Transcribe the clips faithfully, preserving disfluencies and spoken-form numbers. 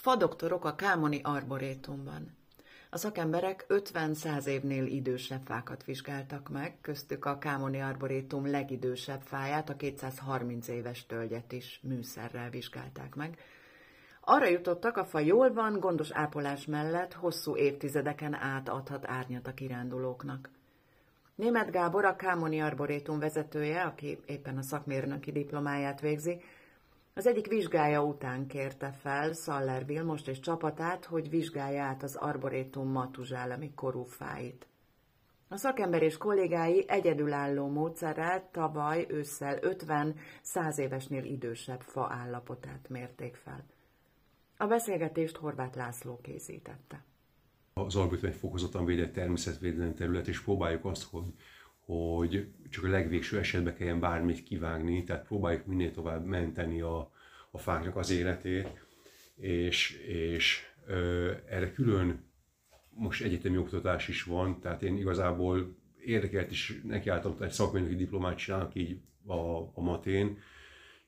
Fadoktorok a Kámoni Arborétumban. A szakemberek ötven-száz évnél idősebb fákat vizsgáltak meg, köztük a Kámoni Arborétum legidősebb fáját, a kétszázharminc éves tölgyet is műszerrel vizsgálták meg. Arra jutottak, a fa jól van, gondos ápolás mellett hosszú évtizedeken át adhat árnyat a kirándulóknak. Németh Gábor, a Kámoni Arborétum vezetője, aki éppen a szakmérnöki diplomáját végzi, az egyik vizsgája után kérte fel Szaller Vilmost és csapatát, hogy vizsgálja át az arborétum matuzsálemi korú fáit. A szakember és kollégái egyedülálló módszerrel tavaly ősszel ötven-száz évesnél idősebb fa állapotát mérték fel. A beszélgetést Horváth László készítette. Az arborétum egy fokozottan védett természetvédelmi terület, és próbáljuk azt, hogy hogy csak a legvégső esetben kelljen bármit kivágni, tehát próbáljuk minél tovább menteni a, a fáknak az életét, és, és ö, erre külön most egyetemi oktatás is van, tehát én igazából érdekelt is nekiálltam, egy szakmérnöki diplomát csinálok így a, a matén,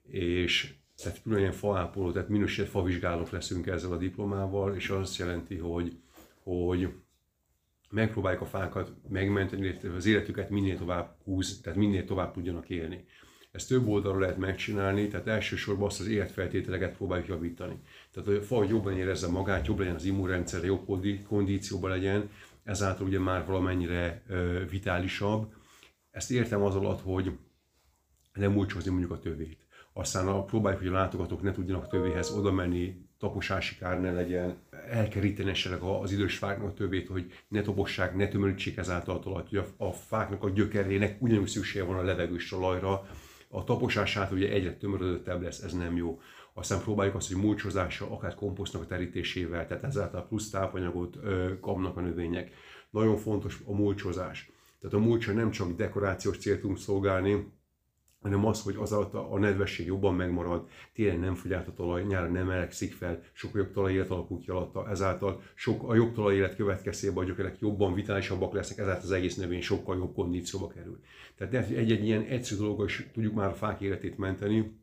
és tehát külön ilyen faápoló, tehát minősített favizsgálók leszünk ezzel a diplomával, és az azt jelenti, hogy, hogy megpróbáljuk a fákat megmenteni, az életüket minél tovább húzni, tehát minél tovább tudjanak élni. Ezt több oldalról lehet megcsinálni, tehát elsősorban azt az életfeltételeket próbáljuk javítani. Tehát a fa jobban érezze magát, jobb legyen az immunrendszere, jobb kondícióban legyen, ezáltal ugye már valamennyire vitálisabb. Ezt értem az alatt, hogy lemulcsozni mondjuk a tövét. Aztán próbáljuk, hogy a látogatók ne tudjanak tövéhez oda menni, taposási kár ne legyen, elkeríteni esetleg az idős fáknak a tövét, hogy ne topossák, ne tömörítsék ezáltal a talajt, hogy a fáknak a gyökerének ugyanúgy szüksége van a levegős talajra. A taposását ugye egyre tömörödöttebb lesz, ez nem jó. Aztán próbáljuk azt, hogy mulcsozással, akár komposztnak a terítésével, tehát ezáltal plusz tápanyagot kapnak a növények. Nagyon fontos a mulcsozás. Tehát a mulcsa nem csak dekorációs célt tud szolgálni, hanem az, hogy az alatt a nedvesség jobban megmarad, télen nem fogy át a talaj, nyáron nem melegszik fel, sokkal jobb talajélet alakul ki alatta, ezáltal sok, a jobb talajélet következtében a gyökerek jobban vitálisabbak lesznek, ezáltal az egész növény sokkal jobb kondícióba kerül. Tehát egy-egy ilyen egyszerű dologgal is tudjuk már a fák életét menteni,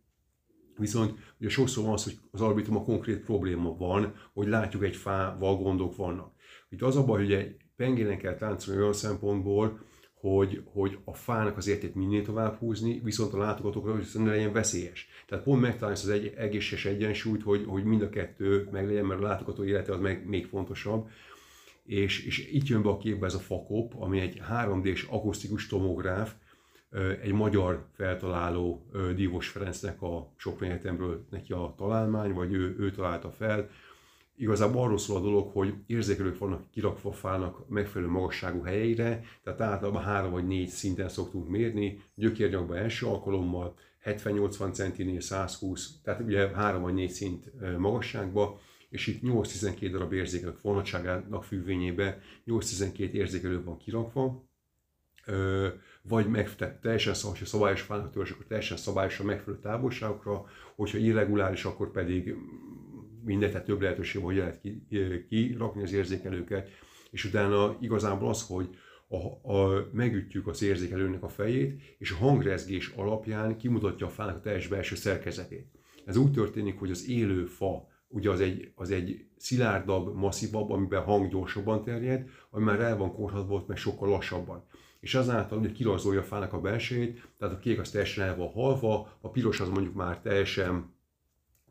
viszont ugye sokszor van az, hogy az arborétumban konkrét probléma van, hogy látjuk egy fával gondok vannak. Itt az a baj, hogy egy pengélen kell táncolni olyan szempontból, Hogy, hogy a fának az értét minél tovább húzni, viszont a látogatókra viszont ne legyen veszélyes. Tehát pont megtalálni az egy egészséges egyensúlyt, hogy, hogy mind a kettő meg legyen, mert a látogató élete az meg még fontosabb. És, és itt jön be a képbe ez a FAKOP, ami egy három dés akusztikus tomográf, egy magyar feltaláló, Dívos Ferencnek, a Soproni Egyetemről neki a találmány, vagy ő, ő találta fel. Igazából arról szól a dolog, hogy érzékelők vannak kirakva a fának megfelelő magasságú helyeire, tehát általában három vagy négy szinten szoktunk mérni, gyökérnyakban első alkalommal, hetven-nyolcvan centinél százhúsz, tehát ugye három vagy négy szint magasságban, és itt nyolc-tizenkét darab érzékelők vonatságának függvényében nyolc-tizenkét érzékelő van kirakva, vagy meg, teljesen szabályos, ha szabályos fának törzs, akkor teljesen szabályos a megfelelő távolságokra, hogyha irreguláris, akkor pedig mindegy, tehát több lehetőség, hogy lehet kirakni az érzékelőket, és utána igazából az, hogy a, a, megütjük az érzékelőnek a fejét, és a hangrezgés alapján kimutatja a fának a teljes belső szerkezetét. Ez úgy történik, hogy az élő fa, ugye az egy, az egy szilárdabb, masszívabb, amiben hang gyorsabban terjed, ami már el van korhatva, meg sokkal lassabban. És azáltal ugye kirajzolja a fának a belsejét, tehát a kék az teljesen el van halva, a piros az mondjuk már teljesen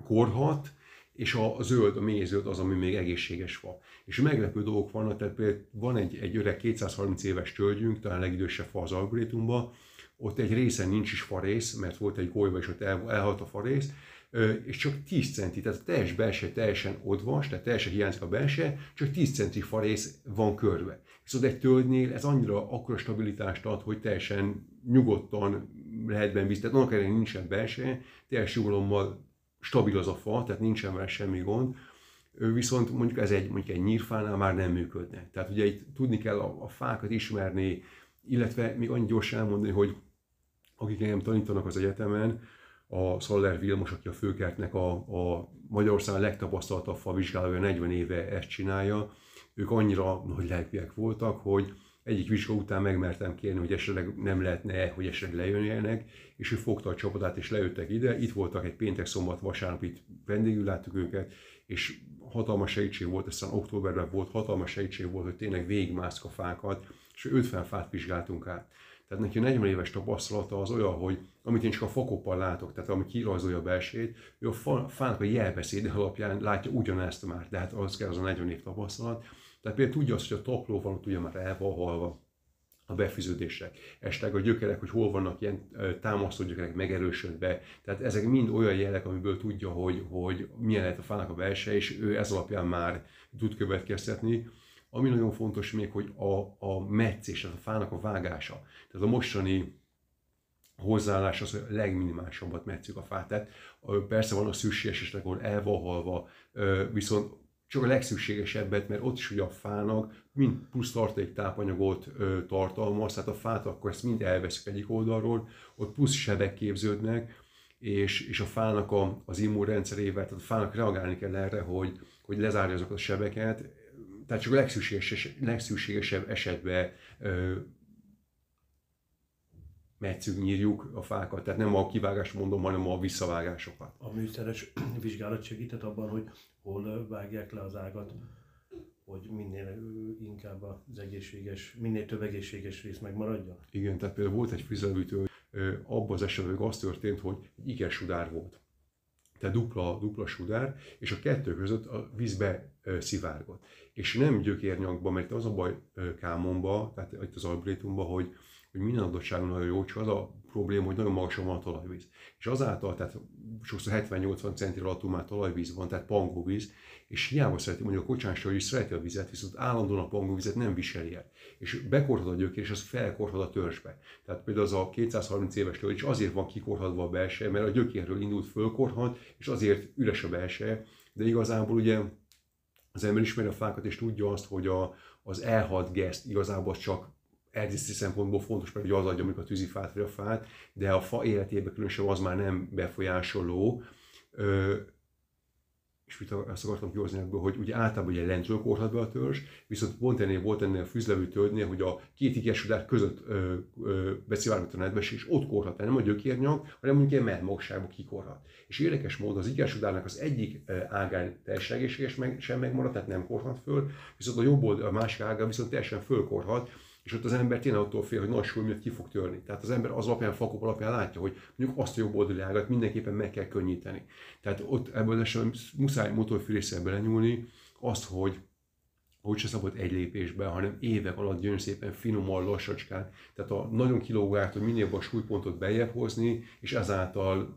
korhat, és a zöld, a mély zöld az, ami még egészséges fa. És meglepő dolgok vannak, tehát például van egy, egy öreg kétszázharminc éves tölgyünk, talán a legidősebb fa az arborétumban, ott egy részen nincs is farész, mert volt egy golyva, és ott el, elhalt a farész, és csak tíz centi, tehát a teljes belseje teljesen odvas, tehát teljesen hiányzik a belseje, csak tíz centi farész van körbe. Viszont egy tölgynél ez annyira akkora stabilitást ad, hogy teljesen nyugodtan lehet benne víz, tehát annak ellenére nincsen belseje, teljes nyugalommal stabil az a fa, tehát nincsen vele semmi gond, viszont mondjuk ez egy, mondjuk egy nyírfánál már nem működne. Tehát ugye itt tudni kell a, a fákat ismerni, illetve még annyi gyorsan elmondani, hogy akik engem tanítanak az egyetemen, a Szaller Vilmos, aki a Főkertnek a, a Magyarországon legtapasztaltabb fa vizsgálója, negyven éve ezt csinálja, ők annyira nagy lelkűek voltak, hogy egyik vizsga után megmertem kérni, hogy esetleg nem lehetne, hogy esetleg lejönjenek, és ő fogta a csapatát, és lejöttek ide. Itt voltak egy péntek, szombat, vasárnap, itt vendégül láttuk őket, és hatalmas segítség volt, aztán októberben volt, hatalmas segítség volt, hogy tényleg végigmászk a fákat, és ötven fát vizsgáltunk át. Tehát neki negyven éves tapasztalata az olyan, hogy amit én csak a fakoppal látok, tehát ami kirajzolja a belsejét, ő a fának a jelbeszéd alapján látja ugyanezt már, de hát az kell az a negyven év tapasztalat. Tehát például tudja azt, hogy a tapló van, tudja már el van halva a befűződések, esetleg a gyökerek, hogy hol vannak ilyen támasztó gyökerek megerősödve. Tehát ezek mind olyan jelek, amiből tudja, hogy, hogy milyen lehet a fának a belseje, és ő ez alapján már tud következtetni. Ami nagyon fontos még, hogy a, a metszés, tehát a fának a vágása. Tehát a mostani hozzáállás az, hogy a legminimálisabbat metszük a fát. Tehát persze van a szükséges, és ahol el van halva, viszont csak a legszükségesebbet, mert ott is ugye a fának mind plusz tartalék tápanyagot tartalmaz, tehát a fát akkor ezt mind elveszük egyik oldalról, ott plusz sebek képződnek, és, és a fának a, az immunrendszerével, tehát a fának reagálni kell erre, hogy, hogy lezárja azokat a sebeket, tehát csak a legszükségesebb, legszükségesebb esetben ö, metszünk, nyírjuk a fákat, tehát nem a kivágást mondom, hanem a visszavágásokat. A műszeres vizsgálat segített abban, hogy hol vágják le az ágat, hogy minél inkább az egészséges, minél több egészséges rész megmaradja? Igen, tehát például volt egy füzelműtől, abban az esetben az történt, hogy iker sudár volt. Tehát dupla, dupla sudár, és a kettő között a vízbe szivárgott. És nem gyökérnyakba, mert az a baj Kámonba, tehát itt az arborétumban, hogy, hogy minden adottságon nagyon jó, csak az a probléma, hogy nagyon magasan van a talajvíz. És azáltal, tehát sokszor hetven-nyolcvan centi alatt már talajvíz van, tehát pangóvíz, és hiába szereti, mondjuk a kocsánsra, hogy is szereti a vizet, viszont állandóan a pangóvizet nem viseli el. És bekorhat a gyökér, és az felkorhat a törzsbe. Tehát például az a kétszázharminc éves tölgy, és azért van kikorhatva a belseje, mert a gyökérről indult fölkorhat, és azért üres a belseje, de igazából ugye az ember ismeri a fákat, és tudja azt, hogy a, az elhalt geszt igazából csak erdészeti szempontból fontos, mert az adja mondjuk a tűzifát vagy a fát, de a fa életében különösen az már nem befolyásoló. Ö, és mit azt akartam kihozni ebből, hogy ugye általában ugye lentről korhat be a törzs, viszont pont ennél volt ennél a fűzlevű tölgynél, hogy a két igersudár között beszivárgott a nedves, és ott korhat, nem a gyökérnyak, hanem mondjuk ilyen mellmagságba kikorhat. És érdekes módon az igersudárnak az egyik ágán teljesen egészséges meg, sem megmarad, tehát nem korhat föl, viszont a jobb oldal, a másik ágán viszont teljesen fölkorhat, és ott az ember tényleg attól fél, hogy nagy súly miatt ki fog törni. Tehát az ember az alapján, fakop alapján látja, hogy mondjuk azt a jobb oldali ágat mindenképpen meg kell könnyíteni. Tehát ott ebből az esetben muszáj motorfűrésszel belenyúlni azt, hogy hogy se szabad egy lépésben, hanem évek alatt gyönyörű szépen finoman, lassacskán. Tehát a nagyon kilógárt, hogy minél a súlypontot beljebb hozni, és ezáltal...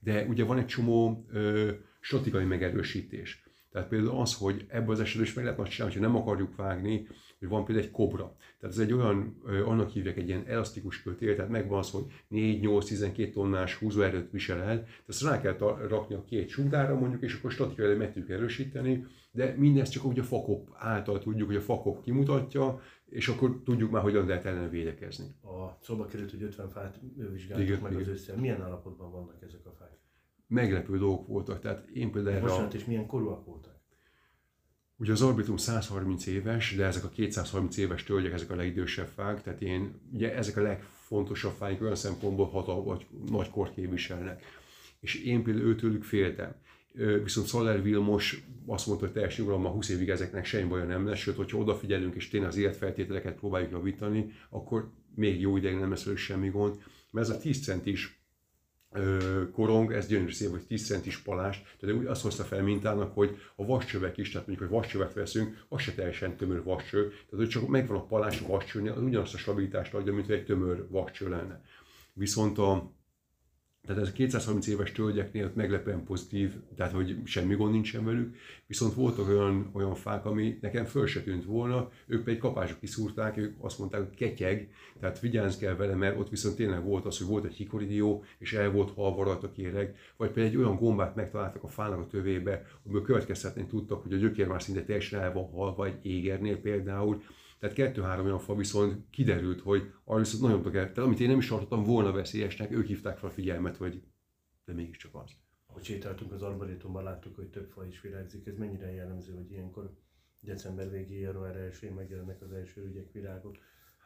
De ugye van egy csomó ö, stratégiai megerősítés. Tehát például az, hogy ebből az esetben is meg lehet azt csinálni, hogyha nem akarjuk vágni, hogy van például egy kobra. Tehát ez egy olyan, annak hívják egy ilyen elasztikus kötél, tehát megvan az, hogy négy-nyolc-tizenkét tonnás húzóerőt visel el, tehát ezt rá kell rakni a két sugára mondjuk, és akkor statikailag meg tudjuk erősíteni, de mindezt csak ugye a fakop által tudjuk, hogy a fakop kimutatja, és akkor tudjuk már, hogyan lehet ellen védekezni. A szóba került, hogy ötven fát vizsgáltuk meg az ősszel. Milyen állapotban vannak ezek a fák? Meglepő dolgok voltak, tehát én például... Bocsánat, és milyen korúak voltak? Ugye az arborétum százharminc éves, de ezek a kétszázharminc éves tölgyek, ezek a legidősebb fák, tehát én, ugye ezek a legfontosabb fáink olyan szempontból hatal, vagy nagy kort képviselnek. És én például őtőlük féltem. Viszont Szaller Vilmos azt mondta, hogy teljes nyugalommal húsz évig ezeknek semmi baja nem lesz, sőt, hogyha odafigyelünk és tényleg az életfeltételeket próbáljuk javítani, akkor még jó ideig nem lesz velük semmi gond, mert ez a tíz centis korong, ez gyönyörű szép, hogy tíz centis palás, tehát úgy azt hozta fel mintának, hogy a vascsövek is, tehát mondjuk, hogy vascsövet veszünk, az se teljesen tömör vascső, tehát hogy csak megvan a palás a vascsőnél, az ugyanazt a stabilitást adja, mint hogy egy tömör vascső lenne. Viszont a, tehát ez a kétszázharminc éves tölgyeknél meglepően pozitív, tehát hogy semmi gond nincsen velük, viszont voltak olyan, olyan fák, ami nekem föl se tűnt volna, ők pedig kapásra kiszúrták, ők azt mondták, hogy ketyeg, tehát vigyázz kell vele, mert ott viszont tényleg volt az, hogy volt egy hikoridió, és el volt halva rajta kéreg, vagy pedig egy olyan gombát megtaláltak a fának a tövébe, amiből következtetni tudtak, hogy a gyökér már szinte teljesen el van halva egy égernél például. Tehát kettő-három olyan fa viszont kiderült, hogy arra viszont nagyon tudok el, tehát amit én nem is tartottam volna veszélyesnek, ők hívták fel a figyelmet, hogy de mégiscsak az. Ahogy sétáltunk az arborétumban, láttuk, hogy több fa is virágzik. Ez mennyire jellemző, hogy ilyenkor december végéig, január elsőjén megjelennek az első ügyek, virágok?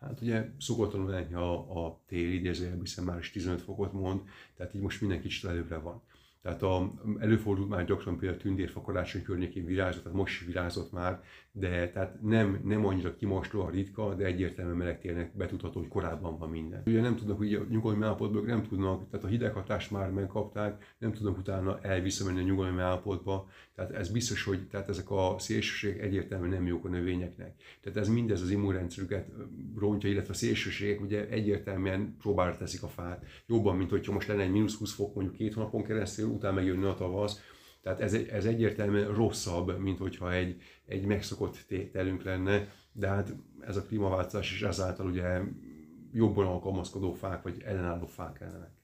Hát ugye szokatlanul ennyi a, a tél idézőjel, hiszen már is tizenöt fokot mond, tehát így most mindenki kicsit előbbre van. Tehát a, előfordult már gyakran például a tündér fa karácsony környékén virágzott, tehát most virágzott már, de tehát nem, nem annyira kimastolóan ritka, de egyértelműen melegtérnek betudható, hogy korábban van minden. Ugye nem tudnak, ugye a nyugalmi állapotból nem tudnak, tehát a hideghatást már megkapták, nem tudnak utána elvisszavenni a nyugalmi állapotba, tehát ez biztos, hogy tehát ezek a szélsőségek egyértelműen nem jók a növényeknek. Tehát ez mindez az immunrendszerüket rontja, illetve a szélsőségek ugye egyértelműen próbára teszik a fát. Jobban, mint hogyha most lenne egy mínusz húsz fok mondjuk két hónapon keresztül, utána megjönne a tavasz. Tehát ez, ez egyértelműen rosszabb, mint hogyha egy, egy megszokott tételünk lenne, de hát ez a klímaváltozás is ezáltal ugye jobban alkalmazkodó fák, vagy ellenálló fák ellenek.